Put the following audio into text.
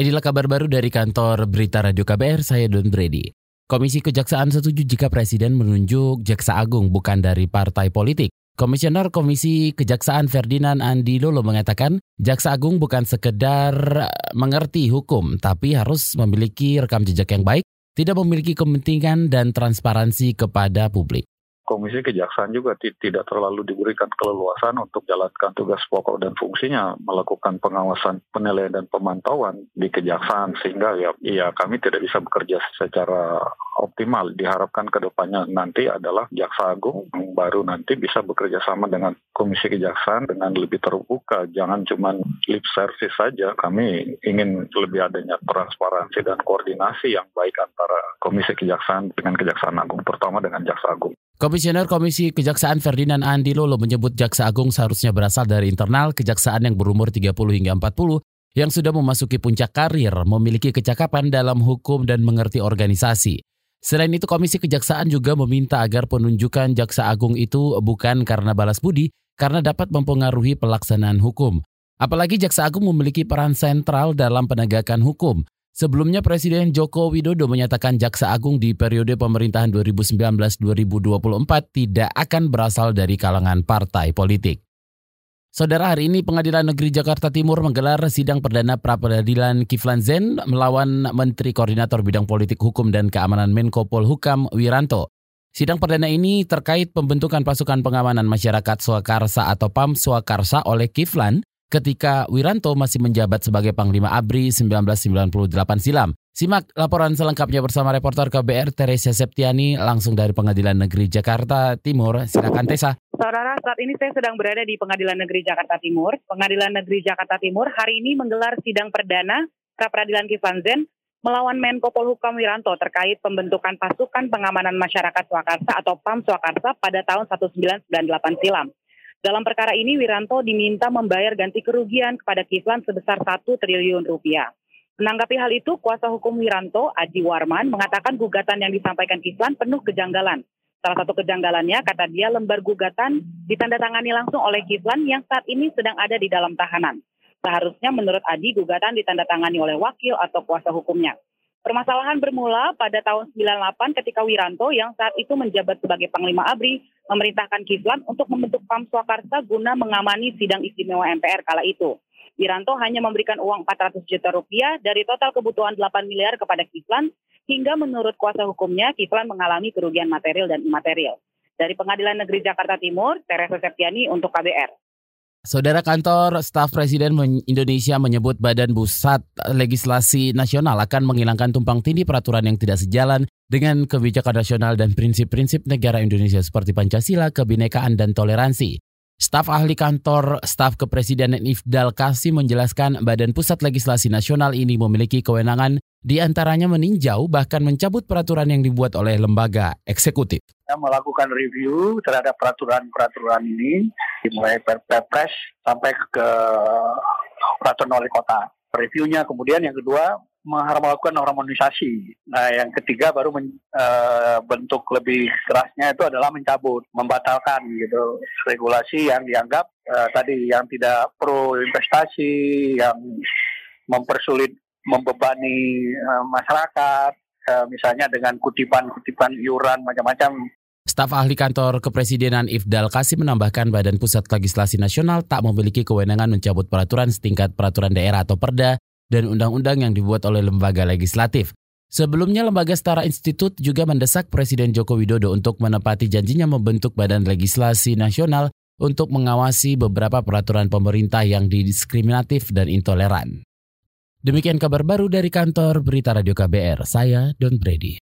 Inilah kabar baru dari kantor berita Radio KBR, saya Don Brady. Komisi Kejaksaan setuju jika Presiden menunjuk Jaksa Agung bukan dari partai politik. Komisioner Komisi Kejaksaan Ferdinand Andi Lolo mengatakan, Jaksa Agung bukan sekedar mengerti hukum, tapi harus memiliki rekam jejak yang baik, tidak memiliki kepentingan dan transparansi kepada publik. Komisi Kejaksaan juga tidak terlalu diberikan keleluasan untuk jalankan tugas pokok dan fungsinya, melakukan pengawasan, penilaian, dan pemantauan di Kejaksaan, sehingga ya kami tidak bisa bekerja secara optimal. Diharapkan ke depannya nanti adalah Jaksa Agung baru nanti bisa bekerja sama dengan Komisi Kejaksaan dengan lebih terbuka, jangan cuma lip service saja. Kami ingin lebih adanya transparansi dan koordinasi yang baik antara Komisi Kejaksaan dengan Kejaksaan Agung, terutama dengan Jaksa Agung. Komisioner Komisi Kejaksaan Ferdinand Andi Lolo menyebut Jaksa Agung seharusnya berasal dari internal kejaksaan yang berumur 30 hingga 40 yang sudah memasuki puncak karir, memiliki kecakapan dalam hukum dan mengerti organisasi. Selain itu, Komisi Kejaksaan juga meminta agar penunjukan Jaksa Agung itu bukan karena balas budi, karena dapat mempengaruhi pelaksanaan hukum. Apalagi Jaksa Agung memiliki peran sentral dalam penegakan hukum. Sebelumnya Presiden Joko Widodo menyatakan Jaksa Agung di periode pemerintahan 2019-2024 tidak akan berasal dari kalangan partai politik. Saudara, hari ini Pengadilan Negeri Jakarta Timur menggelar sidang perdana pra-peradilan Kiflan Zen melawan Menteri Koordinator Bidang Politik Hukum dan Keamanan Menkopol Hukam Wiranto. Sidang perdana ini terkait pembentukan Pasukan Pengamanan Masyarakat Swakarsa atau PAM Swakarsa oleh Kiflan ketika Wiranto masih menjabat sebagai Panglima ABRI 1998 silam. Simak laporan selengkapnya bersama reporter KBR Teresa Septiani langsung dari Pengadilan Negeri Jakarta Timur. Silakan Tessa. Saudara, saat ini saya sedang berada di Pengadilan Negeri Jakarta Timur. Pengadilan Negeri Jakarta Timur hari ini menggelar sidang perdana pra-peradilan Kiflan Zen melawan Menkopol Hukam Wiranto terkait pembentukan Pasukan Pengamanan Masyarakat Swakarsa atau PAM Swakarsa pada tahun 1998 silam. Dalam perkara ini, Wiranto diminta membayar ganti kerugian kepada Kiflan sebesar 1 triliun rupiah. Menanggapi hal itu, kuasa hukum Wiranto, Adi Warman, mengatakan gugatan yang disampaikan Kiflan penuh kejanggalan. Salah satu kejanggalannya, kata dia, lembar gugatan ditandatangani langsung oleh Kiflan yang saat ini sedang ada di dalam tahanan. Seharusnya menurut Adi, gugatan ditandatangani oleh wakil atau kuasa hukumnya. Permasalahan bermula pada tahun 98 ketika Wiranto yang saat itu menjabat sebagai Panglima ABRI memerintahkan Kiflan untuk membentuk PAM Swakarsa guna mengamani sidang istimewa MPR kala itu. Wiranto hanya memberikan uang 400 juta rupiah dari total kebutuhan 8 miliar kepada Kiflan hingga menurut kuasa hukumnya Kiflan mengalami kerugian material dan imaterial. Dari Pengadilan Negeri Jakarta Timur, Teresa Septiani untuk KBR. Saudara, kantor staf Presiden Indonesia menyebut Badan Pusat Legislasi Nasional akan menghilangkan tumpang tindih peraturan yang tidak sejalan dengan kebijakan nasional dan prinsip-prinsip negara Indonesia seperti Pancasila, kebinekaan, dan toleransi. Staf ahli kantor staf kepresidenan Ifdal Kasi menjelaskan Badan Pusat Legislasi Nasional ini memiliki kewenangan diantaranya meninjau bahkan mencabut peraturan yang dibuat oleh lembaga eksekutif. Melakukan review terhadap peraturan-peraturan ini dimulai Perpres sampai ke peraturan wali kota. Reviewnya kemudian yang kedua melakukan harmonisasi. Nah, yang ketiga baru bentuk lebih kerasnya itu adalah mencabut, membatalkan gitu regulasi yang dianggap tadi yang tidak pro investasi, yang mempersulit, membebani masyarakat, misalnya dengan kutipan-kutipan iuran macam-macam. Staf ahli kantor kepresidenan Ifdal Kasi menambahkan Badan Pusat Legislasi Nasional tak memiliki kewenangan mencabut peraturan setingkat peraturan daerah atau perda dan undang-undang yang dibuat oleh lembaga legislatif. Sebelumnya, Lembaga Setara Institut juga mendesak Presiden Joko Widodo untuk menepati janjinya membentuk Badan Legislasi Nasional untuk mengawasi beberapa peraturan pemerintah yang diskriminatif dan intoleran. Demikian kabar baru dari kantor berita Radio KBR, saya Don Brady.